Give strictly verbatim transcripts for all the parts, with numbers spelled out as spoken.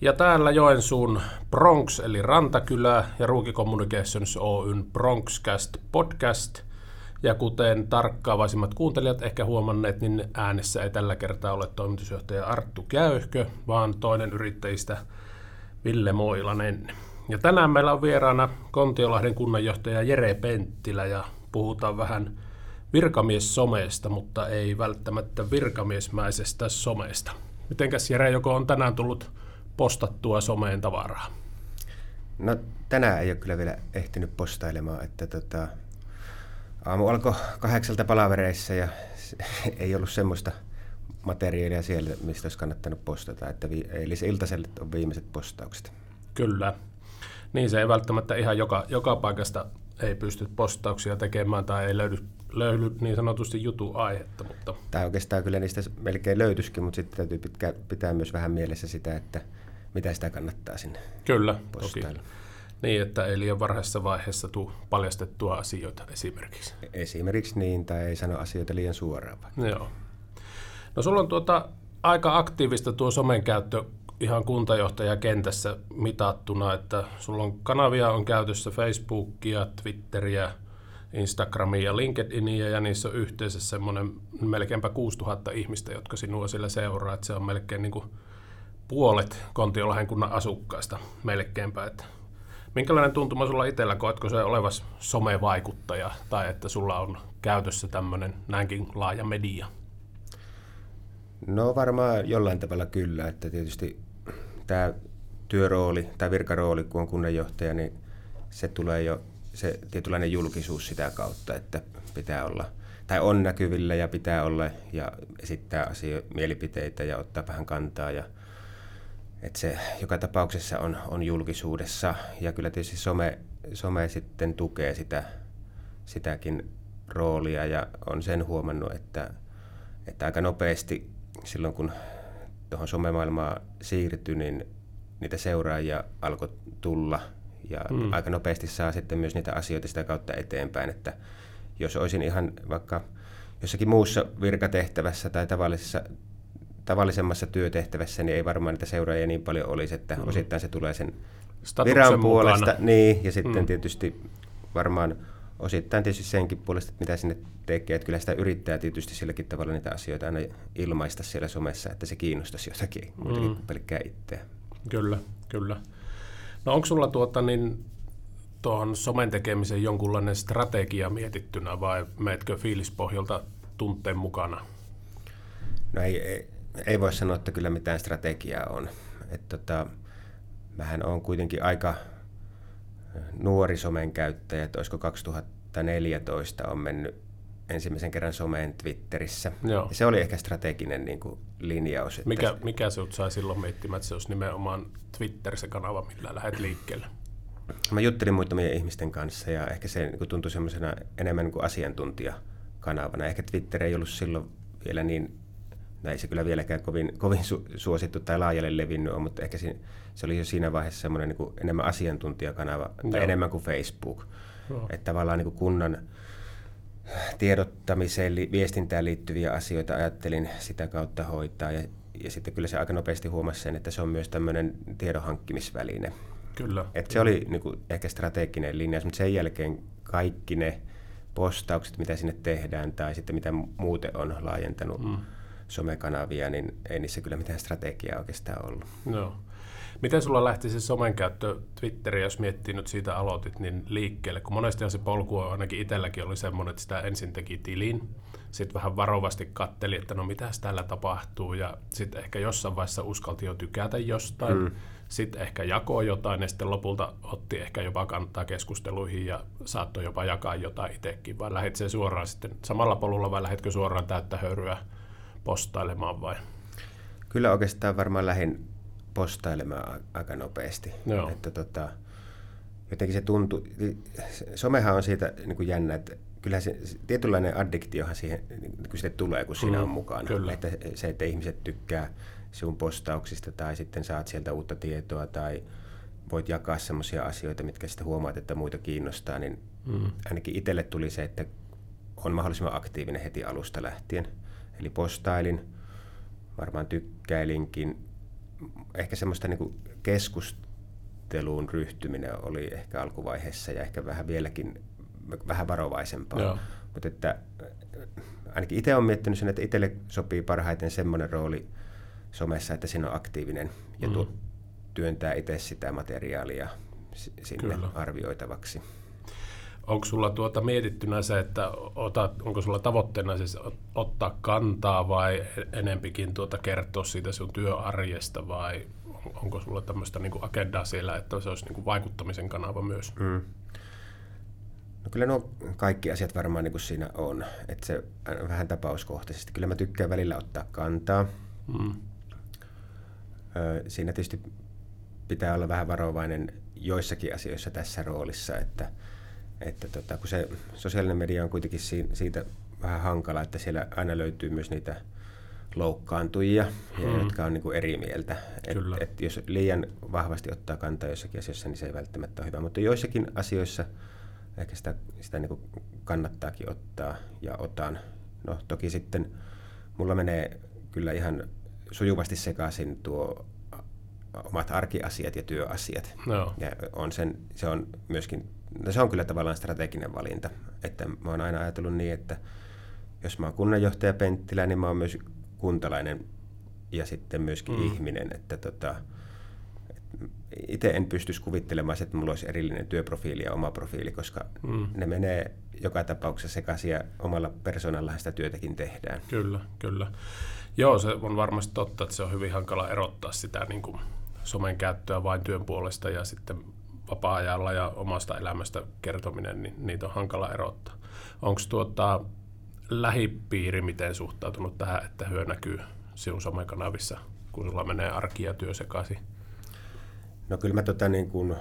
Ja täällä Joensuun Bronx eli Rantakylä ja Ruuki Communications Oyn Bronxcast podcast. Ja kuten tarkkaavaisimmat kuuntelijat ehkä huomanneet, niin äänessä ei tällä kertaa ole toimitusjohtaja Arttu Käyhkö, vaan toinen yrittäjistä Ville Moilanen. Ja tänään meillä on vieraana Kontiolahden kunnanjohtaja Jere Penttilä ja puhutaan vähän virkamiessomesta, mutta ei välttämättä virkamiesmäisestä somesta. Mitenkäs Jere, joko on tänään tullut postattua someen tavaraa? No tänään ei ole kyllä vielä ehtinyt postailemaan, että tota, aamu alkoi kahdeksalta palavereissa ja ei ollut semmoista materiaalia siellä, mistä olisi kannattanut postata, että vi- eilisiltaiselle on viimeiset postaukset. Kyllä, niin se ei välttämättä ihan joka, joka paikasta ei pysty postauksia tekemään tai ei löydy, löydy niin sanotusti jutuaihetta. Mutta tämä oikeastaan kyllä niistä melkein löytyisikin, mutta sitten täytyy pitää, pitää myös vähän mielessä sitä, että mitä sitä kannattaa sinne kyllä, postailla. Toki. Niin, että ei liian varhaisessa vaiheessa tule paljastettua asioita esimerkiksi. Esimerkiksi niin, tai ei sano asioita liian suoraan. Joo. No sulla on tuota, aika aktiivista tuo somen käyttö ihan kuntajohtajakentässä mitattuna, että sulla on kanavia on käytössä Facebookia, Twitteriä, Instagramia ja LinkedInia, ja niissä on yhteensä semmoinen melkeinpä kuusituhatta ihmistä, jotka sinua siellä seuraa, että se on melkein niin kuin puolet Kontiolahden kunnan asukkaista melkeinpä, että minkälainen tuntuma sulla itsellä, koetko se olevas somevaikuttaja tai että sulla on käytössä tämmöinen näinkin laaja media? No varmaan jollain tavalla kyllä, että tietysti tämä työrooli tai virkarooli, kun on kunnanjohtaja, niin se tulee jo se tietynlainen julkisuus sitä kautta, että pitää olla tai on näkyvillä ja pitää olla ja esittää asioita, mielipiteitä ja ottaa vähän kantaa ja että se joka tapauksessa on, on julkisuudessa ja kyllä tietysti some, some sitten tukee sitä, sitäkin roolia ja on sen huomannut, että, että aika nopeasti silloin kun tuohon somemaailmaan siirtyi, niin niitä seuraajia alkoi tulla ja mm. aika nopeasti saa sitten myös niitä asioita sitä kautta eteenpäin, että jos olisin ihan vaikka jossakin muussa virkatehtävässä tai tavallisessa tavallisemmassa työtehtävässä, niin ei varmaan niitä seuraajia niin paljon olisi, että mm. osittain se tulee sen statuksen viran puolesta. Mukana. Niin, ja sitten mm. tietysti varmaan osittain tietysti senkin puolesta, mitä sinne tekee, että kyllä sitä yrittää tietysti silläkin tavalla niitä asioita aina ilmaista siellä somessa, että se kiinnostaisi jotakin, muutakin mm. kuin pelkkää itseä. Kyllä, kyllä. No onko sulla tuota niin tuohon somen tekemiseen jonkunlainen strategia mietittynä vai meetkö fiilispohjalta tunteen mukana? No ei, ei. Ei voi sanoa, että kyllä mitään strategiaa on. Et tota, mähän olen kuitenkin aika nuori somen käyttäjä, että olisiko kaksituhattaneljätoista on mennyt ensimmäisen kerran someen Twitterissä. Joo. Se oli ehkä strateginen niin kuin, linjaus. Että mikä, mikä sinut sai silloin miettimään, että se olisi nimenomaan Twitterissä kanava, millä lähdet liikkeelle? Mä juttelin muutamien ihmisten kanssa ja ehkä se niin kuin, tuntui semmoisena enemmän niin kuin asiantuntijakanavana. Ehkä Twitter ei ollut silloin vielä niin. No ei se kyllä vieläkään kovin, kovin su- suosittu tai laajalle levinnyt ole, mutta ehkä si- se oli jo siinä vaiheessa semmoinen niin kuin enemmän asiantuntijakanava, tai Joo. enemmän kuin Facebook. Joo. Että tavallaan niin kuin kunnan tiedottamiseen, li- viestintään liittyviä asioita ajattelin sitä kautta hoitaa. Ja, ja sitten kyllä se aika nopeasti huomasi sen, että se on myös tämmöinen tiedonhankkimisväline. Kyllä. Että se oli niin kuin ehkä strateginen linjaus, mutta sen jälkeen kaikki ne postaukset, mitä sinne tehdään, tai sitten mitä muuten on laajentanut. Mm. somekanavia, niin ei niissä kyllä mitään strategiaa oikeastaan ollut. No. Miten sulla lähti se somen käyttö Twitteriä, jos miettii nyt siitä aloitit, niin liikkeelle? Kun monestihan se polku ainakin itselläkin oli semmoinen, että sitä ensin teki tilin, sitten vähän varovasti katteli, että no mitäs täällä tapahtuu, ja sitten ehkä jossain vaiheessa uskalti jo tykätä jostain, mm. sitten ehkä jakoi jotain, ja sitten lopulta otti ehkä jopa kantaa keskusteluihin, ja saattoi jopa jakaa jotain itsekin, vai lähdit se suoraan sitten samalla polulla, vai lähdetkö suoraan täyttä höyryä postailemaan vai? Kyllä oikeastaan varmaan lähdin postailemaan aika nopeasti. Joo. Että tota, jotenkin se tuntui, somehan on siitä niin kuin jännä, että kyllähän se tietynlainen addiktiohan siihen niin tulee, kun siinä mm, on mukana. Kyllä. Että se, että ihmiset tykkää sinun postauksista tai sitten saat sieltä uutta tietoa tai voit jakaa sellaisia asioita, mitkä sitten huomaat, että muita kiinnostaa, niin mm. ainakin itselle tuli se, että on mahdollisimman aktiivinen heti alusta lähtien. Eli postailin, varmaan tykkäilinkin ehkä semmoista niin kuin keskusteluun ryhtyminen oli ehkä alkuvaiheessa ja ehkä vähän vieläkin vähän varovaisempaa. Joo. Mutta että ainakin itse olen miettinyt sen, että itselle sopii parhaiten semmoinen rooli somessa, että siinä on aktiivinen ja mm. työntää itse sitä materiaalia sinne Kyllä. arvioitavaksi. Onko sulla tuota mietittynä se, että otat, onko sulla tavoitteena siis ottaa kantaa vai enempikin tuota kertoa siitä sun työarjesta vai onko sulla tämmöistä niinku agendaa siellä, että se olisi niinku vaikuttamisen kanava myös? Mm. No kyllä no kaikki asiat varmaan niinku siinä on, että se vähän tapauskohtaisesti. Kyllä mä tykkään välillä ottaa kantaa. Mm. Siinä tietysti pitää olla vähän varovainen joissakin asioissa tässä roolissa, että Että tota, kun se sosiaalinen media on kuitenkin siitä vähän hankala, että siellä aina löytyy myös niitä loukkaantujia, hmm. jotka on niin kuin eri mieltä. Et, et jos liian vahvasti ottaa kantaa jossakin asiassa, niin se ei välttämättä ole hyvä. Mutta joissakin asioissa ehkä sitä, sitä niin kuin kannattaakin ottaa ja otan. No toki sitten mulla menee kyllä ihan sujuvasti sekaisin tuo omat arkiasiat ja työasiat. No. Ja on sen, se on myöskin... No se on kyllä tavallaan strateginen valinta, että mä oon aina ajatellut niin, että jos mä oon kunnanjohtaja Penttilä, niin mä oon myös kuntalainen ja sitten myöskin mm. ihminen, että tota, itse en pystyisi kuvittelemaan, että mulla olisi erillinen työprofiili ja oma profiili, koska mm. ne menee joka tapauksessa sekaisin ja omalla persoonallahan sitä työtäkin tehdään. Kyllä, kyllä. Joo, se on varmasti totta, että se on hyvin hankala erottaa sitä niin kuin somen käyttöä vain työn puolesta ja sitten vapaa-ajalla ja omasta elämästä kertominen, niin niitä on hankala erottaa. Onko tuota, lähipiiri miten suhtautunut tähän, että hyö näkyy sinun somekanavissa, kun sulla menee arki ja työ sekaisin? No kyllä mä tota, niin kun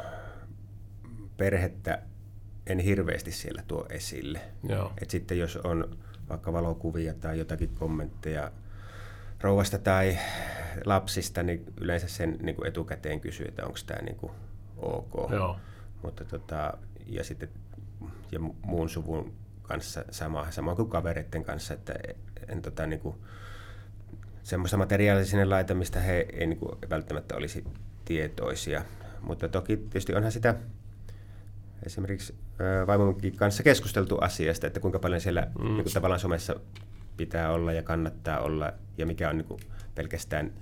perhettä en hirveästi siellä tuo esille. Joo. Et sitten jos on vaikka valokuvia tai jotakin kommentteja rouvasta tai lapsista, niin yleensä sen niin kun etukäteen kysyy, että onko tämä... Niin kun ok. Joo. Mutta tota, ja sitten ja muun suvun kanssa sama, sama kuin kavereiden kanssa, että en tota niinku semmoista materiaalia sinne laita, mistä he ei niinku välttämättä olisi tietoisia. Mutta toki tietysti onhan sitä esimerkiksi vaimonkin kanssa keskusteltu asiasta, että kuinka paljon siellä mm. niinku tavallaan somessa pitää olla ja kannattaa olla ja mikä on niinku pelkästään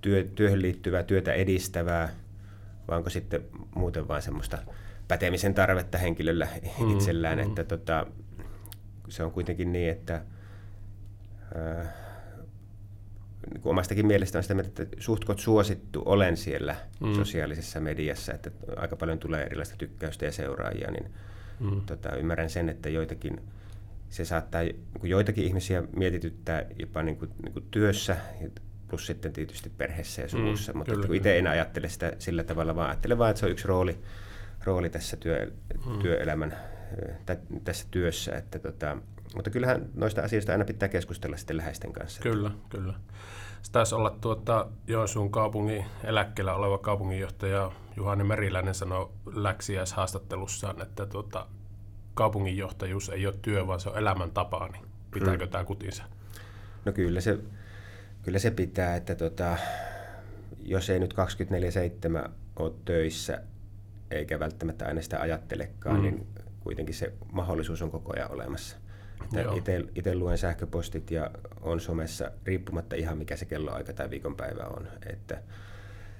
työ, työhön liittyvää, työtä edistävää. Vai onko sitten muuten vain semmoista pätemisen tarvetta henkilöllä itsellään, mm, että mm. Tota, se on kuitenkin niin, että äh, niin omastakin mielestä on sitä, että suhtkot suosittu olen siellä mm. sosiaalisessa mediassa, että aika paljon tulee erilaista tykkäystä ja seuraajia, niin mm. tota, ymmärrän sen, että joitakin, se saattaa niin joitakin ihmisiä mietityttää jopa niin kuin, niin kuin työssä, plus sitten tietysti perheessä ja suvussa, mm, mutta kyllä, itse en ajattele sitä sillä tavalla, vaan ajattelen vaan, että se on yksi rooli, rooli tässä, työ, mm. työelämän, tä, tässä työssä. Että tota, mutta kyllähän noista asioista aina pitää keskustella sitten läheisten kanssa. Kyllä, kyllä. Se taisi olla tuota, Joensuun kaupungin eläkkeellä oleva kaupunginjohtaja Juhani Meriläinen sanoi läksiäishaastattelussaan, että tuota, kaupunginjohtajuus ei ole työ, vaan se on elämäntapa, niin pitääkö mm. tämä kutinsa? No kyllä se... Kyllä se pitää, että tota, jos ei nyt kaksikymmentäneljä seitsemän ole töissä, eikä välttämättä aina sitä ajattelekaan, mm. niin kuitenkin se mahdollisuus on koko ajan olemassa. Itse luen sähköpostit ja on somessa, riippumatta ihan mikä se kelloaika tai viikonpäivä on. Että,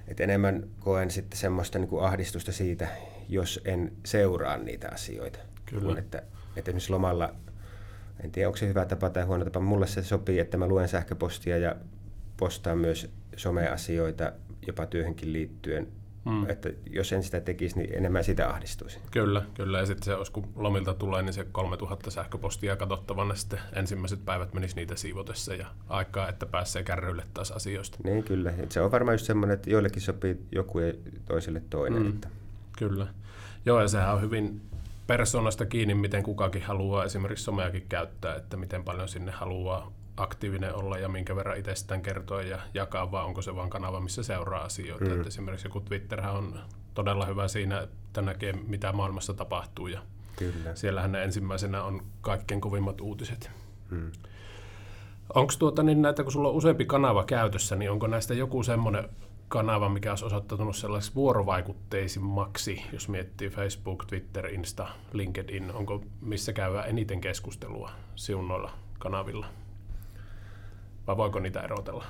et enemmän koen sitten semmoista niin kuin ahdistusta siitä, jos en seuraa niitä asioita. Kyllä. Että, että esimerkiksi lomalla... En tiedä, onko se hyvä tapa tai huono tapa. Mulle se sopii, että mä luen sähköpostia ja postaan myös someasioita jopa työhönkin liittyen. Hmm. Että jos en sitä tekisi, niin enemmän sitä ahdistuisi. Kyllä, kyllä. Ja sitten se olisi, kun lomilta tulee, niin se kolmetuhatta sähköpostia katsottavana sitten ensimmäiset päivät menisi niitä siivotessa ja aikaa, että pääsee kärryille taas asioista. Niin, kyllä. Että se on varmaan just semmoinen, että joillekin sopii joku ja toiselle toinen. Hmm. Että. Kyllä. Joo, ja sehän on hyvin... persoonasta kiinni, miten kukakin haluaa esimerkiksi someakin käyttää, että miten paljon sinne haluaa aktiivinen olla ja minkä verran itsestään kertoo ja jakaa, vai onko se vaan kanava, missä seuraa asioita. Mm. Että esimerkiksi joku Twitterhän on todella hyvä siinä, että näkee, mitä maailmassa tapahtuu. Ja Kyllä. siellähän ne ensimmäisenä on kaikkein kovimmat uutiset. Mm. Onko tuota, niin näitä, kun sulla on useampi kanava käytössä, niin onko näistä joku semmoinen kanava, mikä olisi osoittautunut sellaiseksi vuorovaikutteisimmaksi, jos miettii Facebook, Twitter, Insta, LinkedIn, onko missä käydään eniten keskustelua siunnoilla kanavilla? Vai voiko niitä erotella?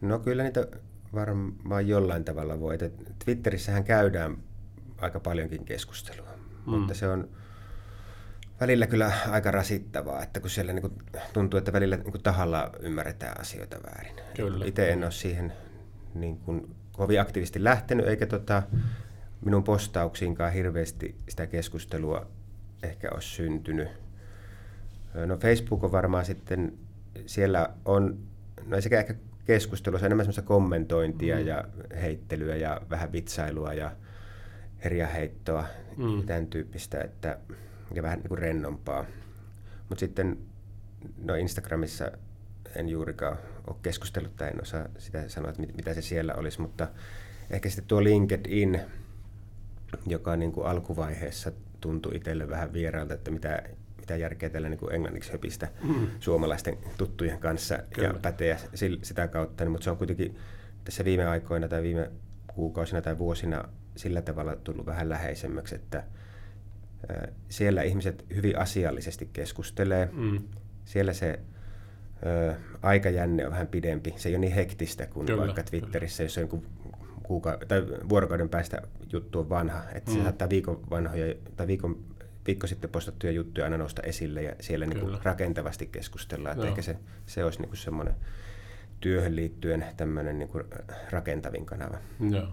No kyllä niitä varmaan jollain tavalla voi. Twitterissähän käydään aika paljonkin keskustelua, mm. mutta se on välillä kyllä aika rasittavaa, että kun siellä niin kuin tuntuu, että välillä niin kuin tahalla ymmärretään asioita väärin. Itse en ole siihen niin kuin kovin aktiivisesti lähtenyt, eikä tota minun postauksiinkaan hirveästi sitä keskustelua ehkä ole syntynyt. No Facebook on varmaan sitten, siellä on, no ei sekä ehkä keskustelua, se on enemmän semmoista kommentointia mm. ja heittelyä ja vähän vitsailua ja herjaheittoa, mm. tämän tyyppistä, että ja vähän niin kuin rennompaa. Mutta sitten no Instagramissa en juurikaan ole keskustellut tai en osaa sitä sanoa, että mit, mitä se siellä olisi, mutta ehkä sitten tuo LinkedIn, joka niin kuin alkuvaiheessa tuntui itselle vähän vieraalta, että mitä, mitä järkeä tällä niin kuin englanniksi höpistä mm. suomalaisten tuttujen kanssa Kyllä. ja pätee sitä kautta, mutta se on kuitenkin tässä viime aikoina tai viime kuukausina tai vuosina sillä tavalla tullut vähän läheisemmäksi, että siellä ihmiset hyvin asiallisesti keskustelee. Mm. Siellä se ö, aikajänne on vähän pidempi. Se ei ole niin hektistä kuin kyllä, vaikka Twitterissä, kyllä. jos on kuuka- tai vuorokauden päästä juttu on vanha. Että mm. se saattaa viikon vanhoja, tai viikon, viikko sitten postattuja juttuja aina nousta esille ja siellä niinku rakentavasti keskustellaan. Että ehkä se, se olisi niinku semmoinen työhön liittyen tämmöinen niinku rakentavin kanava. Joo.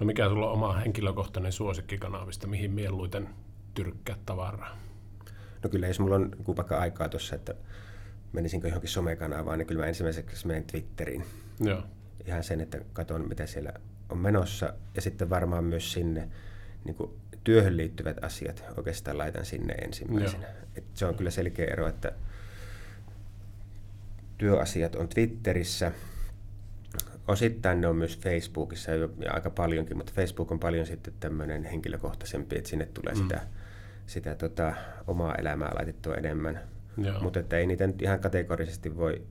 No mikä sulla on oma henkilökohtainen suosikkikanavista, mihin mieluiten tyrkkää tavaraa? No kyllä, jos mulla on vaikka aikaa tuossa, että menisinkö johonkin somekanavaan, niin kyllä mä ensimmäiseksi menen Twitteriin. Joo. Ihan sen, että katson mitä siellä on menossa ja sitten varmaan myös sinne niin kuin työhön liittyvät asiat oikeastaan laitan sinne ensimmäisenä. Et se on kyllä selkeä ero, että työasiat on Twitterissä. Osittain ne on myös Facebookissa ja aika paljonkin, mutta Facebook on paljon sitten tämmöinen henkilökohtaisempi, että sinne tulee mm. sitä, sitä tota, omaa elämää laitettua enemmän. Mutta ei niitä nyt ihan kategorisesti voi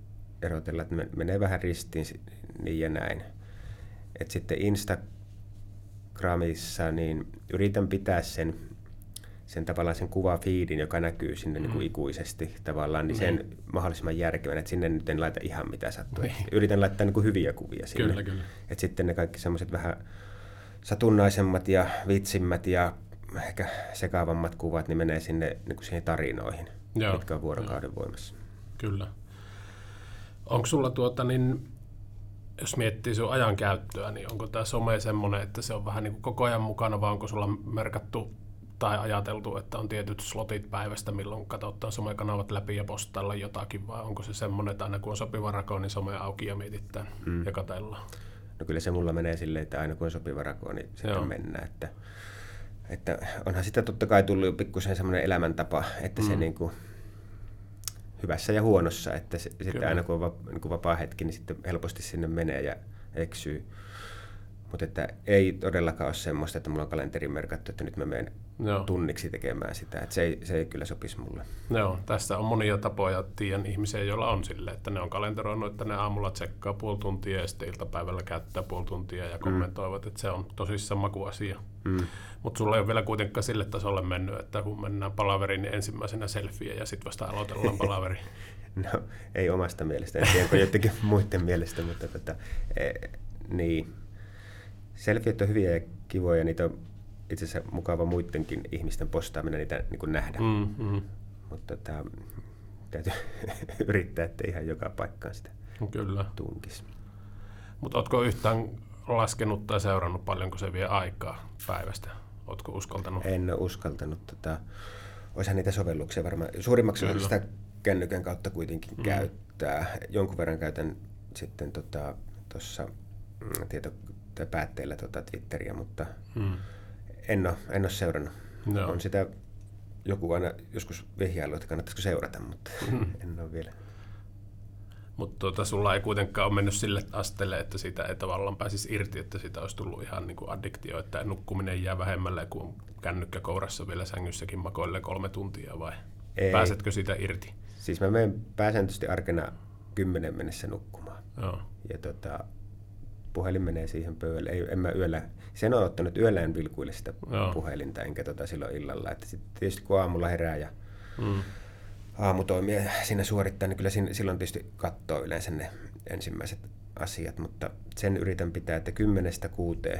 erotella, että menee vähän ristiin niin ja näin. Et sitten Instagramissa niin yritän pitää sen, sen tavallaan sen kuvafiidin, joka näkyy sinne mm. niin kuin ikuisesti tavallaan, niin sen mm. mahdollisimman järkevänä, että sinne nyt en laita ihan mitä sattuu. Mm. Yritän laittaa niin kuin hyviä kuvia sinne. Kyllä, kyllä. Et sitten ne kaikki semmoiset vähän satunnaisemmat ja vitsimmät ja ehkä sekaavammat kuvat, niin menee sinne niin kuin siihen tarinoihin, Joo. mitkä on vuorokauden Joo. voimassa. Kyllä. Onko sulla tuota niin, jos miettii sun ajankäyttöä, niin onko tämä some semmoinen, että se on vähän niin kuin koko ajan mukana, vai onko sulla merkattu tai ajateltu, että on tietyt slotit päivästä, milloin katsotaan somekanavat läpi ja postailla jotakin, vai onko se semmoinen, että aina kun on sopiva rako, niin some auki ja mietitään mm. ja katsellaan? No kyllä se mulla menee silleen, että aina kun on sopiva rako, niin sitten Joo. mennään. Että, että onhan sitä totta kai tullut jo pikkusen semmoinen elämäntapa, että mm. se niin kuin hyvässä ja huonossa, että se, sitten aina kun on va, niin kuin vapaa hetki, niin sitten helposti sinne menee ja eksyy. Mutta että ei todellakaan ole semmoista, että mulla on kalenteriin merkattu, että nyt mä menen Joo. tunniksi tekemään sitä. Että se, se ei kyllä sopisi mulle. Joo, tästä on monia tapoja. Tiedän ihmisiä, joilla on silleen, että ne on kalenteroinut, että ne aamulla tsekkaa puoli tuntia ja sitten iltapäivällä käyttää puoli tuntia ja kommentoivat, mm. että se on tosissaan makuasia. Mm. Mutta sulla ei ole vielä kuitenkaan sille tasolle mennyt, että kun mennään palaveriin, niin ensimmäisenä selfieä ja sitten vasta aloitellaan palaveri. No, ei omasta mielestä, en tiedä, kun jotenkin muiden mielestä, mutta tota, eh, niin. Selfiet on hyviä ja kivoja, niitä on itse asiassa mukava muidenkin ihmisten postaaminen niitä niin kuin nähdä. Mm, mm. Mutta tota, täytyy yrittää, ettei ihan joka paikkaan sitä Kyllä. tunkisi. Mutta ootko yhtään laskenut tai seurannut, paljonko se vie aikaa päivästä? Ootko uskaltanut? En ole uskaltanut. Tota, olisihan niitä sovelluksia varmaan. Suurimmaksi on sitä kännykän kautta kuitenkin mm. käyttää. Jonkun verran käytän sitten tuossa tota, tieto tai päätteillä tuota Twitteriä, mutta hmm. en, ole, en ole seurannut. No. On sitä joku aina joskus vihjailu, että kannattaisiko seurata, mutta hmm. en ole vielä. Mutta tuota, sulla ei kuitenkaan ole mennyt sille asteelle, että sitä ei tavallaan pääsisi irti, että sitä olisi tullut ihan niin kuin addiktio, että nukkuminen jää vähemmälle, kun on kännykkä kourassa vielä sängyssäkin makoille kolme tuntia, vai ei. Pääsetkö sitä irti? Siis mä menen pääsääntöisesti arkena kymmenen mennessä nukkumaan. No. Ja tota, puhelin menee siihen pöydälle. Ei, en mä yöllä, sen on ottanut, yöllä en vilkuille sitä Joo. puhelinta, enkä tota silloin illalla. Että sit tietysti kun aamulla herää ja mm. aamutoimia siinä suorittaa, niin kyllä siinä, silloin tietysti katsoo yleensä ne ensimmäiset asiat, mutta sen yritän pitää, että kymmenestä kuuteen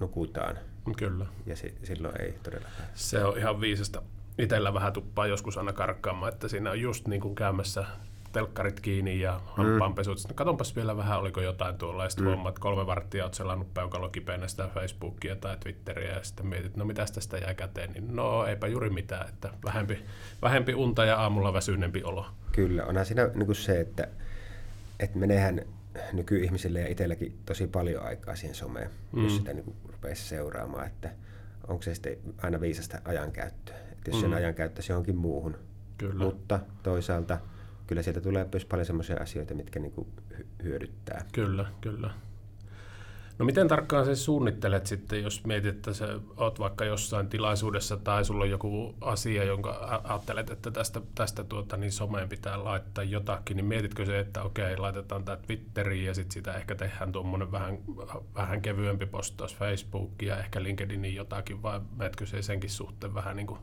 nukutaan. Kyllä. Ja si- silloin ei todellakaan. Se on ihan viisasta. Itellä vähän tuppaa joskus aina karkkaamaan, että siinä on just niin kuin käymässä telkkarit kiinni ja hampaanpesut. Mm. Katonpas vielä vähän, oliko jotain tuollaista mm. hommaa, että kolme varttia olet selannut peukalokipeänä sitä Facebookia tai Twitteriä ja sitten mietit, no mitäs tästä jää käteen, niin no eipä juuri mitään, että vähempi, vähempi unta ja aamulla väsyneempi olo. Kyllä, onhan siinä niin kuin se, että, että menehän nykyihmisille ja itselläkin tosi paljon aikaa siihen someen, mm. jos sitä niin kuin rupeaisi seuraamaan, että onko se sitten aina viisasta ajankäyttöä, että jos sen mm. ajankäyttäisi johonkin muuhun, kyllä. Mutta toisaalta kyllä sieltä tulee myös paljon semmoisia asioita, mitkä niinku hyödyttää. Kyllä, kyllä. No miten tarkkaan se suunnittelet sitten, jos mietit, että sä oot vaikka jossain tilaisuudessa tai sulla on joku asia, jonka ajattelet, että tästä, tästä tuota, niin someen pitää laittaa jotakin, niin mietitkö se, että okei, laitetaan tämä Twitteriin ja sitten sitä ehkä tehdään tuommoinen vähän, vähän kevyempi postaus Facebookiin ja ehkä LinkedIniin jotakin, vai meetkö se senkin suhteen vähän niin kuin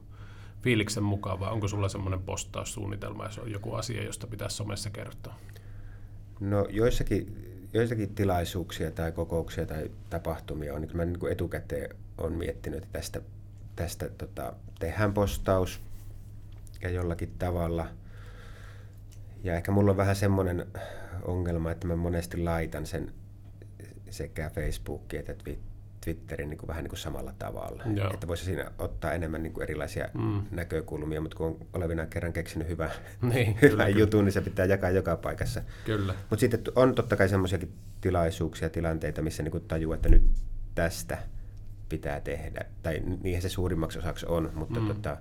fiiliksen mukaan, vai onko sulla semmoinen postaussuunnitelma, jos on joku asia, josta pitäisi somessa kertoa? No joissakin, joissakin tilaisuuksia tai kokouksia tai tapahtumia on, niin kyllä mä niin etukäteen olen miettinyt, että tästä, tästä tota, tehdään postaus ja jollakin tavalla. Ja ehkä mulla on vähän semmoinen ongelma, että mä monesti laitan sen sekä Facebookiin että Twitteriin. Twitterin niin kuin vähän niin kuin samalla tavalla. Joo. Että voisi siinä ottaa enemmän niin kuin erilaisia mm. näkökulmia, mutta kun on olevinaan kerran keksinyt hyvän niin, hyvä jutun, niin se pitää jakaa joka paikassa. Kyllä. Mutta sitten on totta kai semmoisiakin tilaisuuksia, tilanteita, missä niin kuin tajuu, että nyt tästä pitää tehdä. Tai niinhän se suurimmaksi osaksi on, mutta, mm. tota,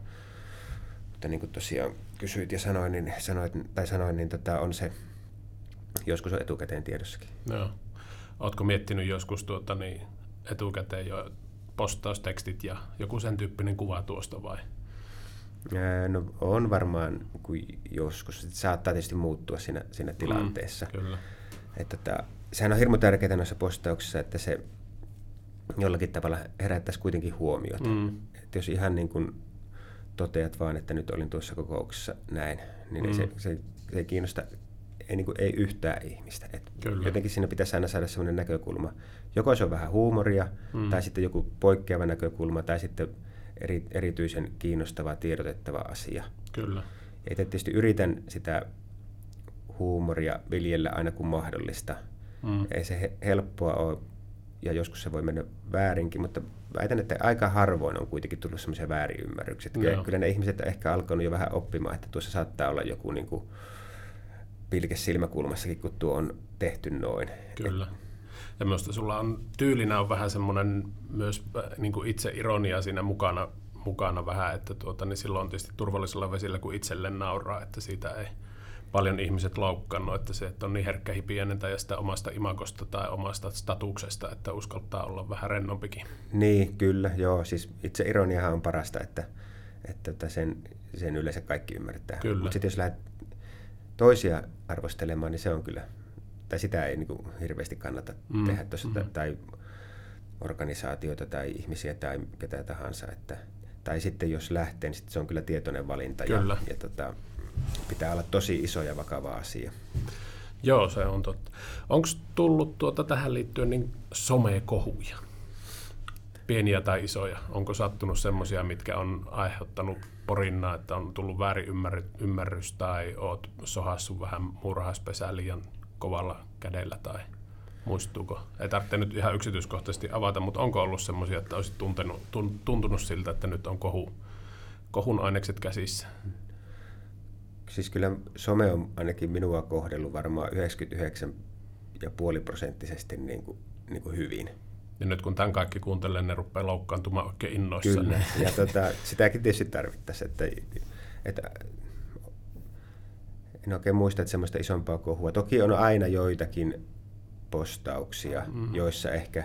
mutta niin kuin tosiaan kysyit ja sanoin, niin, sanoit, tai sanoin, niin tota on se joskus on etukäteen tiedossakin. Joo. Ootko miettinyt joskus tuota niin etukäteen jo postaustekstit ja joku sen tyyppinen kuva tuosta vai? No on varmaan kuin joskus. Sitten saattaa tietysti muuttua siinä, siinä tilanteessa. Mm, kyllä. Että tota, sehän on hirmu tärkeää noissa postauksissa, että se jollakin tavalla herättäisi kuitenkin huomiota. Mm. Että jos ihan niin kuin toteat vaan, että nyt olin tuossa kokouksessa näin, niin mm. se, se, se ei kiinnosta Ei, niin kuin, ei yhtään ihmistä. Et jotenkin siinä pitäisi aina saada sellainen näkökulma. Joko se on vähän huumoria, mm. tai sitten joku poikkeava näkökulma, tai sitten eri, erityisen kiinnostava, tiedotettava asia. Kyllä. Ja tietysti yritän sitä huumoria viljellä aina kun mahdollista. Mm. Ei se he, helppoa ole, ja joskus se voi mennä väärinkin, mutta väitän, että aika harvoin on kuitenkin tullut sellaisia väärinymmärryksiä. Kyllä, kyllä ne ihmiset on ehkä alkanut jo vähän oppimaan, että tuossa saattaa olla joku niin kuin pilke silmäkulmassakin, kun tuo on tehty noin. Kyllä. Ja myös sulla on tyylinä on vähän semmoinen myös niin kuin itse ironia siinä mukana, mukana vähän, että tuota, niin silloin on tietysti turvallisella vesillä, kun itselle nauraa, että siitä ei paljon ihmiset loukkaannut, että se että on niin herkkä hipienentäjä sitä omasta imagosta tai omasta statuksesta, että uskaltaa olla vähän rennompikin. Niin, kyllä, joo. Siis itse ironiahan on parasta, että, että sen, sen yleensä kaikki ymmärtää. Kyllä. Mutta sitten jos lähdet toisia arvostelemaan, niin se on kyllä, tai sitä ei niin kuin hirveästi kannata mm. tehdä tuossa, mm-hmm. tai organisaatioita tai ihmisiä tai ketä tahansa. Että, tai sitten jos lähtee, niin se on kyllä tietoinen valinta, kyllä. ja, ja tota, pitää olla tosi iso ja vakava asia. Joo, se on totta. Onko tullut tuota tähän liittyen niin somekohuja, pieniä tai isoja? Onko sattunut semmoisia, mitkä on aiheuttanut porinna, että on tullut väärin ymmärrys tai oot sohassut vähän murhaispesää liian kovalla kädellä tai muistuuko? Ei tarvitse nyt ihan yksityiskohtaisesti avata, mutta onko ollut semmoisia, että olisit tuntenut, tuntunut siltä, että nyt on kohu, kohun ainekset käsissä? Siis kyllä some on ainakin minua kohdellut varmaan yhdeksänkymmentäyhdeksän pilkku viisi prosenttisesti niin kuin, niin kuin hyvin. Ja nyt kun tämän kaikki kuuntelee, ne rupeaa loukkaantumaan oikein innoissaan. Kyllä, ja tota, sitäkin tietysti tarvittaisiin. Että, että, en oikein muista, että semmoista isompaa kohua. Toki on aina joitakin postauksia, mm-hmm. joissa ehkä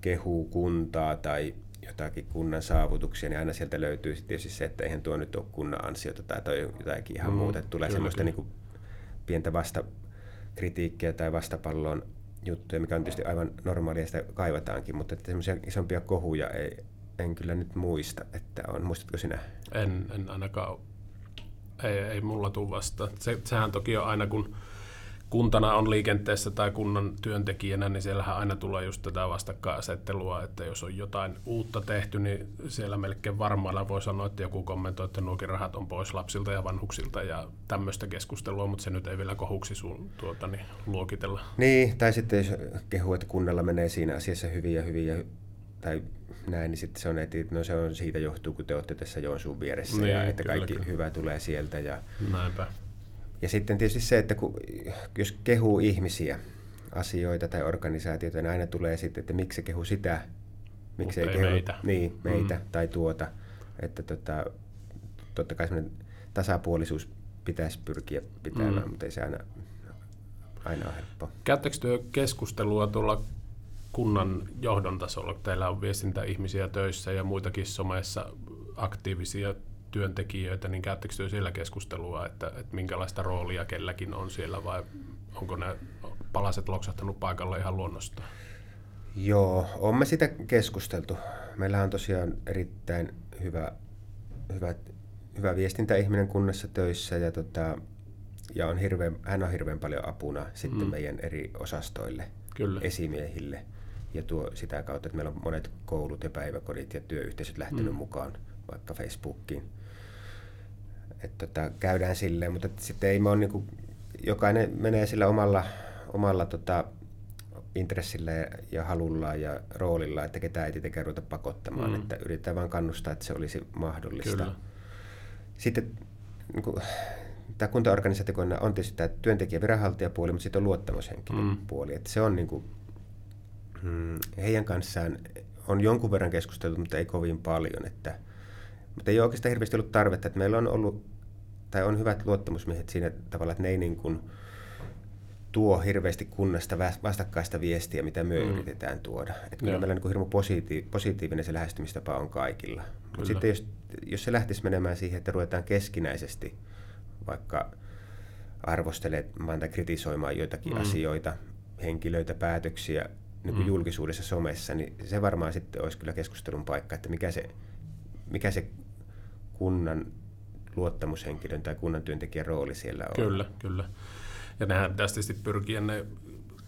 kehuu kuntaa tai jotakin kunnan saavutuksia, niin aina sieltä löytyy tietysti se, että eihän tuo nyt ole kunnan ansiota tai toi jotakin ihan mm-hmm. muuta. Että tulee kyllä, semmoista niin kuin pientä vastakritiikkiä tai vastapallon juttuja, mikä on tietysti aivan normaalia, sitä kaivataankin, mutta että semmoisia isompia kohuja ei, en kyllä nyt muista, että on. Muistatko sinä? En, en ainakaan. Ei, ei mulla tule vastaan. Se, sehän toki on aina, kun kuntana on liikenteessä tai kunnan työntekijänä, niin siellähän aina tulee just tätä vastakkainasettelua, että jos on jotain uutta tehty, niin siellä melkein varmailla voi sanoa, että joku kommentoi, että nuokin rahat on pois lapsilta ja vanhuksilta ja tämmöistä keskustelua, mutta se nyt ei vielä kohuksi sun, tuota, niin, luokitella. Niin, tai sitten jos kehuu, että kunnalla menee siinä asiassa hyvin ja hyvin ja tai näin, niin sitten se on, että no se on siitä johtuu, kun te olette tässä Joensuun vieressä, niin, ja että kyllä, kaikki kyllä. Hyvä tulee sieltä. Ja, näinpä. Ja sitten tietysti se, että kun, jos kehuu ihmisiä, asioita tai organisaatioita, niin aina tulee sitten, että miksi se kehu sitä, miksi ei kehu meitä, niin, meitä mm. tai tuota. Että tota, totta kai semmoinen tasapuolisuus pitäisi pyrkiä pitämään, mm. mutta ei se aina, aina ole helppoa. Käyttekö työ keskustelua tuolla kunnan johdon tasolla? Teillä on viestintäihmisiä töissä ja muitakin somessa aktiivisia työntekijöitä, niin käyttekö te siellä keskustelua, että, että minkälaista roolia kelläkin on siellä, vai onko ne palaset loksahtanut paikalle ihan luonnostaan? Joo, olemme sitä keskusteltu. Meillä on tosiaan erittäin hyvä, hyvä, hyvä viestintäihminen kunnassa töissä, ja, tota, ja on hirveän, hän on hirveän paljon apuna sitten mm. meidän eri osastoille, kyllä, esimiehille, ja tuo sitä kautta, että meillä on monet koulut ja päiväkodit ja työyhteisöt lähtenyt mm. mukaan, vaikka Facebookiin. Että tota, käydään silleen, mutta sitten ei me on niinku, jokainen menee sillä omalla, omalla tota, intressillä ja, ja halullaan ja roolilla, että ketään ei tietenkään ruveta pakottamaan, mm. että yritetään vaan kannustaa, että se olisi mahdollista. Kyllä. Sitten niinku, tämä kuntaorganisaatiokoina on tietysti tämä työntekijä- ja viranhaltijapuoli, mutta sitten on luottamushenkilön mm. puoli. Että se on niinku, mm, heidän kanssaan on jonkun verran keskusteltu, mutta ei kovin paljon. Että, mutta ei ole oikeastaan hirveästi ollut tarvetta, että meillä on ollut, tai on hyvät luottamusmiehet siinä tavalla, että ne ei niin kuin tuo hirveästi kunnasta vastakkaista viestiä, mitä me mm. yritetään tuoda. Että kyllä meillä niin kuin hirmu positi- positiivinen se lähestymistapa on kaikilla. Mutta sitten jos, jos se lähtisi menemään siihen, että ruvetaan keskinäisesti vaikka arvostelemaan tai kritisoimaan joitakin mm. asioita, henkilöitä, päätöksiä niin kuin mm. julkisuudessa, somessa, niin se varmaan sitten olisi kyllä keskustelun paikka, että mikä se, mikä se kunnan luottamushenkilön tai kunnan työntekijän rooli siellä on. Kyllä, kyllä. Ja nehän pitäisi tietysti pyrkiä ne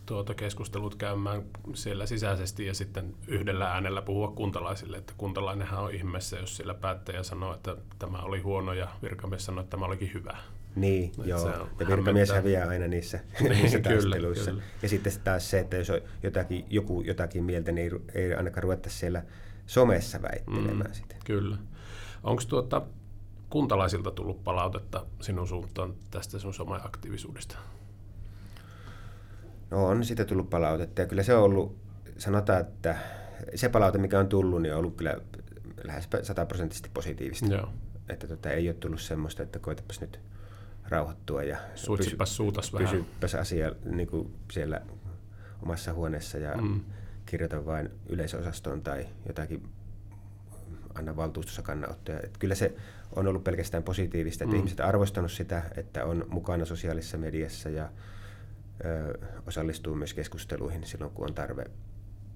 tuota, keskustelut käymään siellä sisäisesti ja sitten yhdellä äänellä puhua kuntalaisille, että kuntalainenhan on ihmeessä, jos siellä päättäjä sanoo, että tämä oli huono ja virkamies sanoo, että tämä olikin hyvä. Niin, no, joo. Ja virkamies häviää aina niissä, niissä taisteluissa. Kyllä, kyllä. Ja sitten taas se, että jos on jotakin, joku jotakin mieltä, niin ei, ei ainakaan ruveta siellä somessa väittelemään mm, sitä. Kyllä. Onko tuota kuntalaisilta tullut palautetta sinun suuntaan tästä sun someaktiivisuudesta? No on siitä tullut palautetta. Ja kyllä se on ollut, sanotaan, että se palaute, mikä on tullut, niin on ollut kyllä lähes sataprosenttisesti positiivista. Joo. Että tota, ei ole tullut semmoista, että koetapas nyt rauhoittua ja suitsipas suutas vähän. Pysypäs asia niin kuin siellä omassa huoneessa ja mm. kirjoita vain yleisöosastoon tai jotakin, anna valtuustossa kannanottoja. Et kyllä se on ollut pelkästään positiivista, että mm. ihmiset on arvostanut sitä, että on mukana sosiaalisessa mediassa ja ö, osallistuu myös keskusteluihin silloin, kun on tarve.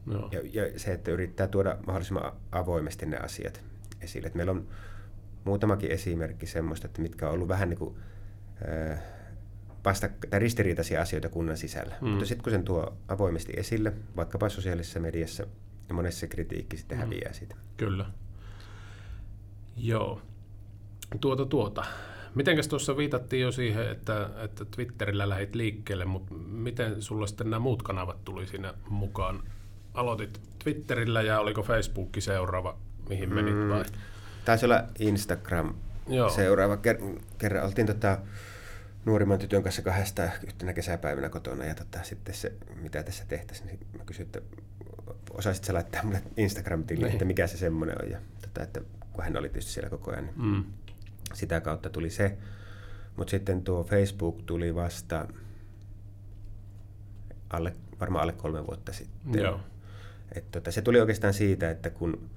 No. Ja, ja se, että yrittää tuoda mahdollisimman avoimesti ne asiat esille. Et meillä on muutamakin esimerkki semmoista, että mitkä on ollut vähän niin kuin ö, vastak- tai ristiriitaisia asioita kunnan sisällä. Mm. Mutta sitten kun sen tuo avoimesti esille, vaikkapa sosiaalisessa mediassa, ja monessa se kritiikki sitten mm. häviää siitä. Kyllä. Joo. Tuota tuota. Mitenkäs tuossa viitattiin jo siihen, että, että Twitterillä lähdit liikkeelle, mutta miten sulla sitten nämä muut kanavat tuli siinä mukaan? Aloitit Twitterillä ja oliko Facebook seuraava, mihin mm. menit vai? Taisi olla Instagram. Joo. Seuraava. Ker- kerran oltiin tota nuorimman tytön kanssa kahdesta yhtenä kesäpäivänä kotona ja tota, sitten se, mitä tässä tehtäisiin, niin mä kysyin, että osaisitko sä laittaa mulle Instagram-tilille, että mikä se semmoinen on. Ja, tota, että, kun hän oli tietysti siellä koko ajan, niin mm. sitä kautta tuli se. Mutta sitten tuo Facebook tuli vasta alle, varmaan alle kolme vuotta sitten. Joo. Et, tota, se tuli oikeastaan siitä, että kun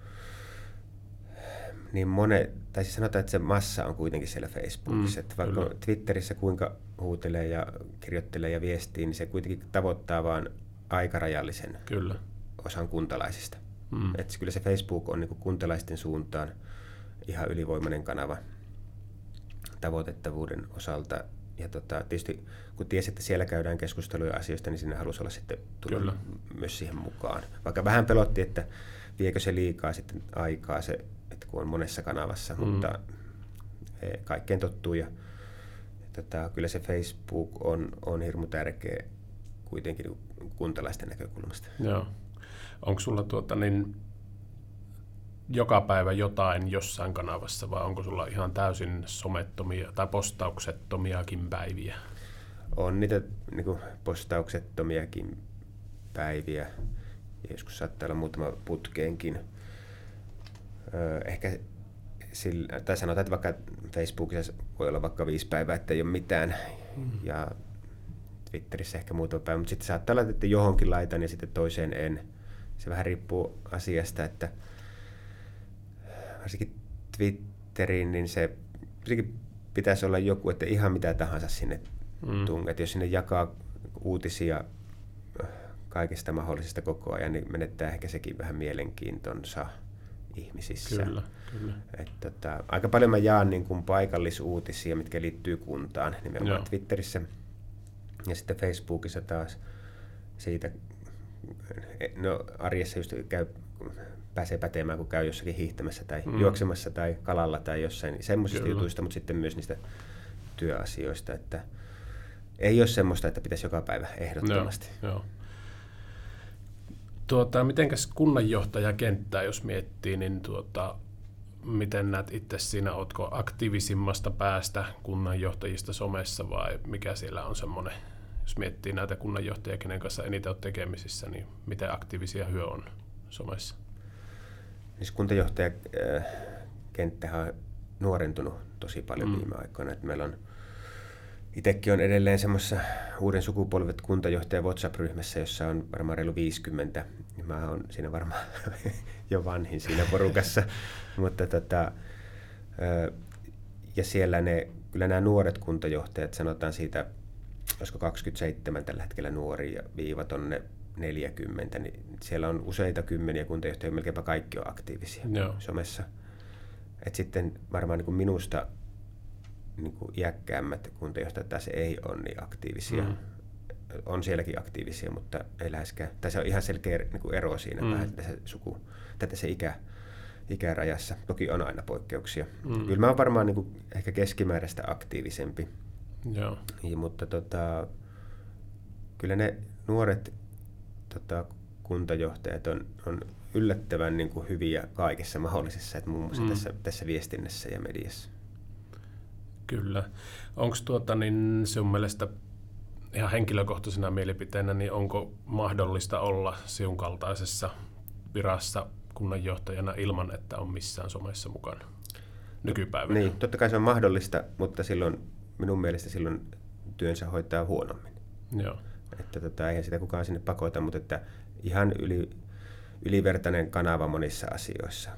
niin monet, tai siis sanotaan, että se massa on kuitenkin siellä Facebookissa, mm, että vaikka kyllä. Twitterissä kuinka huutelee ja kirjoittelee ja viestii, niin se kuitenkin tavoittaa vaan aika rajallisen kyllä. osan kuntalaisista. Mm. Et kyllä se Facebook on niin kuin kuntalaisten suuntaan ihan ylivoimainen kanava tavoitettavuuden osalta. Ja tota, tietysti kun tiesi, että siellä käydään keskusteluja asioista, niin sinne halusi olla sitten tulla kyllä. myös siihen mukaan. Vaikka vähän pelotti, että viekö se liikaa sitten aikaa, se, että kun on monessa kanavassa, mm. mutta he kaikkeen tottuu. Ja, ja tota, kyllä se Facebook on, on hirmu tärkeä kuitenkin kuntalaisten näkökulmasta. Joo. Onko sulla tuota, niin, joka päivä jotain jossain kanavassa, vai onko sulla ihan täysin somettomia tai postauksettomiakin päiviä? On niitä niin kuin postauksettomiakin päiviä. Joskus saattaa olla muutama putkeenkin. Öö, ehkä sillä, tai sanotaan, että vaikka Facebookissa voi olla vaikka viisi päivää, että ei ole mitään. Mm. Ja Twitterissä ehkä muutama päivä, mutta sitten saattaa olla, että johonkin laitan ja sitten toiseen en. Se vähän riippuu asiasta, että varsinkin Twitteriin, niin se pitäisi olla joku, että ihan mitä tahansa sinne mm. tunget. Jos sinne jakaa uutisia kaikesta mahdollisesta koko ajan, niin menettää ehkä sekin vähän mielenkiintonsa ihmisissä. Kyllä, kyllä. Et tota, aika paljon mä jaan niin kuin paikallisuutisia, mitkä liittyy kuntaan, nimenomaan Joo. Twitterissä. Ja sitten Facebookissa taas siitä, no arjessa just käy, pääsee pätemään, kun käy jossakin hiihtämässä tai mm. juoksemassa tai kalalla tai jossain semmoisista Kyllä. jutuista, mutta sitten myös niistä työasioista, että ei ole semmoista, että pitäisi joka päivä ehdottomasti. Joo, joo. Tuota, mitenkäs kunnanjohtajakenttää, jos miettii, niin tuota, miten näet itse siinä, ootko aktiivisimmasta päästä kunnanjohtajista somessa vai mikä siellä on semmoinen? Jos miettii näitä kunnanjohtajia, kenen kanssa eniten olet tekemisissä, niin miten aktiivisia hyö on somessa? Siis kuntajohtajakenttähän on nuorentunut tosi paljon mm. viime aikoina. Et meillä on, itsekin on edelleen semmoisessa uuden sukupolvet kuntajohtaja WhatsApp-ryhmässä, jossa on varmaan reilu viisikymmentä. Mä oon siinä varmaan jo vanhin siinä porukassa. Mutta tota, ja siellä ne, kyllä nämä nuoret kuntajohtajat, sanotaan siitä, olisiko kaksikymmentäseitsemän tällä hetkellä nuoria ja viiva tonne neljäkymmentä, niin siellä on useita kymmeniä kuntajohtajia, melkeinpä kaikki on aktiivisia no. somessa. Et sitten varmaan niin kuin minusta niin kuin iäkkäämmät kuntajohtajat tässä ei ole niin aktiivisia. Mm. On sielläkin aktiivisia, mutta ei läheskään. Tässä on ihan selkeä niin kuin ero siinä mm. vähän tässä, suku, tässä ikä, ikärajassa. Toki on aina poikkeuksia. Mm. Kyllä mä oon varmaan niin kuin ehkä keskimääräistä aktiivisempi. Joo. Ja, mutta tota, kyllä ne nuoret tota, kuntajohtajat on, on yllättävän niin kuin hyviä kaikessa mahdollisessa, että muun muassa mm. tässä, tässä viestinnässä ja mediassa. Kyllä. Onko tuota, niin sinun mielestä ihan henkilökohtaisena mielipiteenä, niin onko mahdollista olla sinun kaltaisessa virassa kunnanjohtajana ilman, että on missään somessa mukana nykypäivänä? Niin, totta kai se on mahdollista, mutta silloin minun mielestä silloin työnsä hoitaa huonommin. Joo. Että tota, eihän sitä kukaan sinne pakota, mutta että ihan yli, ylivertainen kanava monissa asioissa.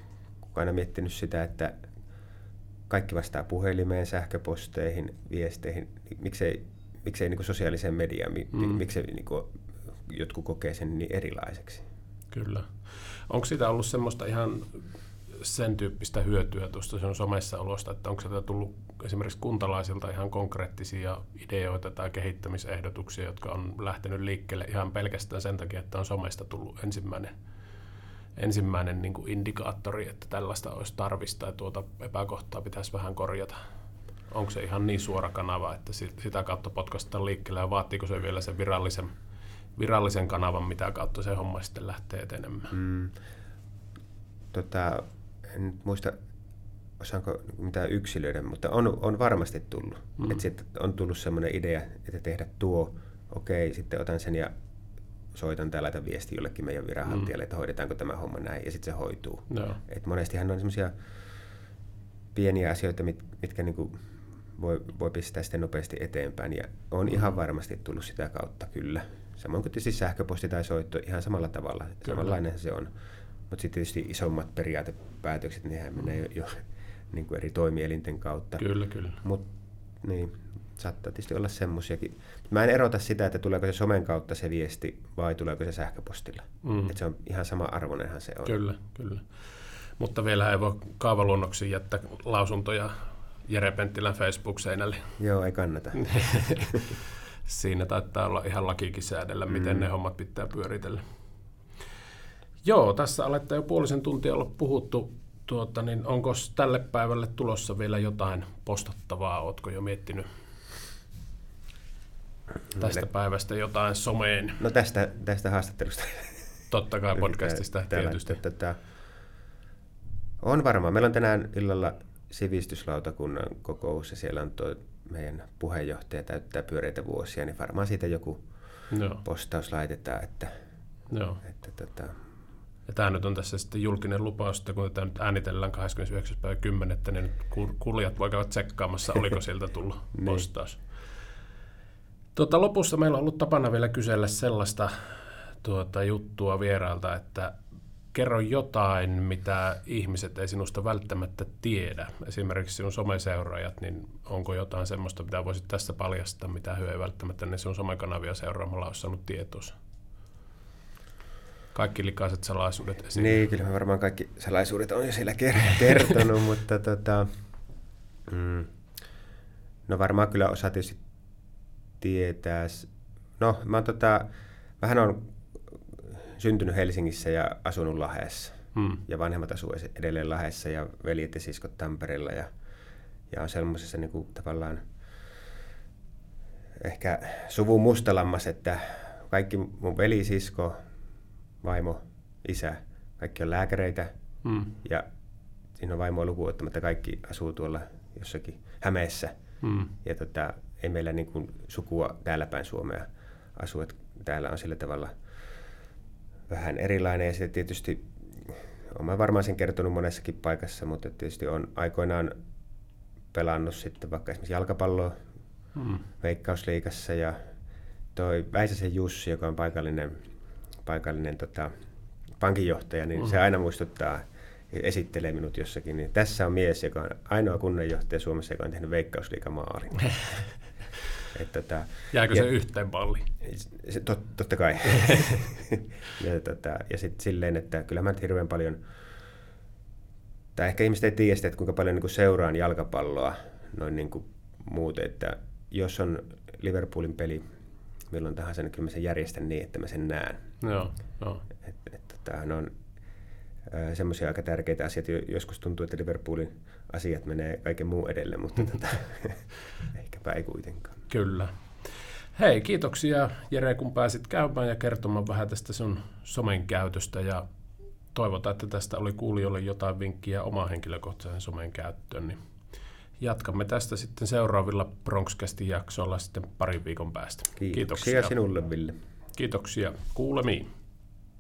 Kukaan on miettinyt sitä, että kaikki vastaa puhelimeen, sähköposteihin, viesteihin. Miksei, miksei niin kuin sosiaaliseen mediaan, mm. miksei niin kuin jotkut kokee sen niin erilaiseksi. Kyllä. Onko siitä ollut semmoista ihan sen tyyppistä hyötyä tuosta sen somessa olosta, että onko sieltä tullut esimerkiksi kuntalaisilta ihan konkreettisia ideoita tai kehittämisehdotuksia, jotka on lähtenyt liikkeelle ihan pelkästään sen takia, että on somesta tullut ensimmäinen, ensimmäinen niin kuin indikaattori, että tällaista olisi tarvista ja tuota epäkohtaa pitäisi vähän korjata. Onko se ihan niin suora kanava, että sitä kautta potkaistaan liikkeelle ja vaatiiko se vielä sen virallisen, virallisen kanavan, mitä kautta se homma sitten lähtee etenemään? Mm. Tota... En nyt muista, osaanko mitä yksilöiden, mutta on, on varmasti tullut. Mm. Että sitten on tullut sellainen idea, että tehdä tuo, okei, sitten otan sen ja soitan tai laitan viesti jollekin meidän viranhaltijalle, mm. että hoidetaanko tämä homma näin, ja sitten se hoituu. No. Et monestihan on sellaisia pieniä asioita, mit, mitkä niinku voi, voi pistää sitten nopeasti eteenpäin, ja on mm. ihan varmasti tullut sitä kautta, kyllä. Samoin kuin tietysti sähköposti tai soitto, ihan samalla tavalla, kyllä. samanlainen se on. Mutta sitten tietysti isommat periaatepäätökset, nehän menee jo, jo niin kuin eri toimielinten kautta. Kyllä, kyllä. Mut, niin, saattaa tietysti olla semmoisiakin. Mä en erota sitä, että tuleeko se somen kautta se viesti vai tuleeko se sähköpostilla. Mm. Että se on ihan sama arvonenhan se on. Kyllä, kyllä. Mutta vielä ei voi kaavaluonnoksiin jättää lausuntoja Jere Penttilän Facebook-seinälle. Joo, ei kannata. Siinä taittaa olla ihan lakikin säädellä, miten mm. ne hommat pitää pyöritellä. Joo, tässä alettaa jo puolisen tuntia olla puhuttu. Tuota, niin onko tälle päivälle tulossa vielä jotain postattavaa? Ootko jo miettinyt tästä päivästä jotain someen? No tästä, tästä haastattelusta. Totta kai podcastista tietysti. Tätä on varmaan. Meillä on tänään illalla sivistyslautakunnan kokous ja siellä on tuo meidän puheenjohtaja täyttää pyöreitä vuosia, niin varmaan siitä joku Joo. postaus laitetaan. Että, Joo. että, tota, ja tämä nyt on tässä sitten julkinen lupaus, että kun tämä nyt äänitellään kahdeskymmenesyhdeksäs päivä kymmenettä, niin kuulijat voi käydä tsekkaamassa, oliko sieltä tullut postaus. Tuota, lopussa meillä on ollut tapana vielä kysellä sellaista tuota, juttua vieraalta, että kerro jotain, mitä ihmiset ei sinusta välttämättä tiedä. Esimerkiksi sinun someseuraajat, niin onko jotain sellaista, mitä voisit tässä paljastaa, mitä hyö ei välttämättä niin sinun somekanavia seuraamalla olisi saanut tietoa? Kaikki likaiset salaisuudet esiin. Niin, kyllä mä varmaan kaikki salaisuudet on jo siellä kertonut, mutta tota, mm, no varmaan kyllä osa tietysti tietää. No, mä oon tota, mähän on syntynyt Helsingissä ja asunut Lahdessa. Hmm. Ja vanhemmat asuu edelleen Lahdessa ja veljet ja siskot Tampereella. Ja, ja on semmoisessa niin kuin tavallaan ehkä suvun mustalammas, että kaikki mun velisisko, vaimo, isä, kaikki on lääkäreitä mm. ja siinä on vaimoa lukuun ottamatta, kaikki asuu tuolla jossakin Hämeessä mm. ja tota, ei meillä niin kuin sukua täällä päin Suomea asu, että täällä on sillä tavalla vähän erilainen ja sitten tietysti olen varmaan sen kertonut monessakin paikassa, mutta tietysti olen aikoinaan pelannut sitten vaikka esimerkiksi jalkapalloa mm. Veikkausliigassa ja toi Väisäsen Jussi, joka on paikallinen paikallinen tota, pankinjohtaja, niin mm-hmm. se aina muistuttaa, esittelee minut jossakin, niin tässä on mies, joka on ainoa kunnanjohtaja Suomessa, joka on tehnyt Veikkausliigan maalin. tota, Jääkö ja, se yhteen palliin? Se, tot, totta kai. ja tota, ja sitten silleen, että kyllä mä hirveän paljon, tai ehkä ihmiset ei tiedä sitä, että kuinka paljon niin kuin seuraan jalkapalloa noin niin kuin muuten, että jos on Liverpoolin peli, milloin tahansa, niin kyllä mä sen järjestän niin, että mä sen näen. Joo, joo. Et, et, tota, ne on semmoisia aika tärkeitä asioita. Joskus tuntuu, että Liverpoolin asiat menee kaiken muun edelle, mutta tota, ehkäpä ei kuitenkaan. Kyllä. Hei, kiitoksia Jere, kun pääsit käymään ja kertomaan vähän tästä sun somen käytöstä. Ja toivotaan, että tästä oli kuulijoille jotain vinkkiä omaan henkilökohtaisen somen käyttöön. Niin jatkamme tästä sitten seuraavilla Bronxcastin jaksoilla sitten parin viikon päästä. Kiitoksia, Kiitoksia sinulle, Ville. Kiitoksia. Kuulemiin.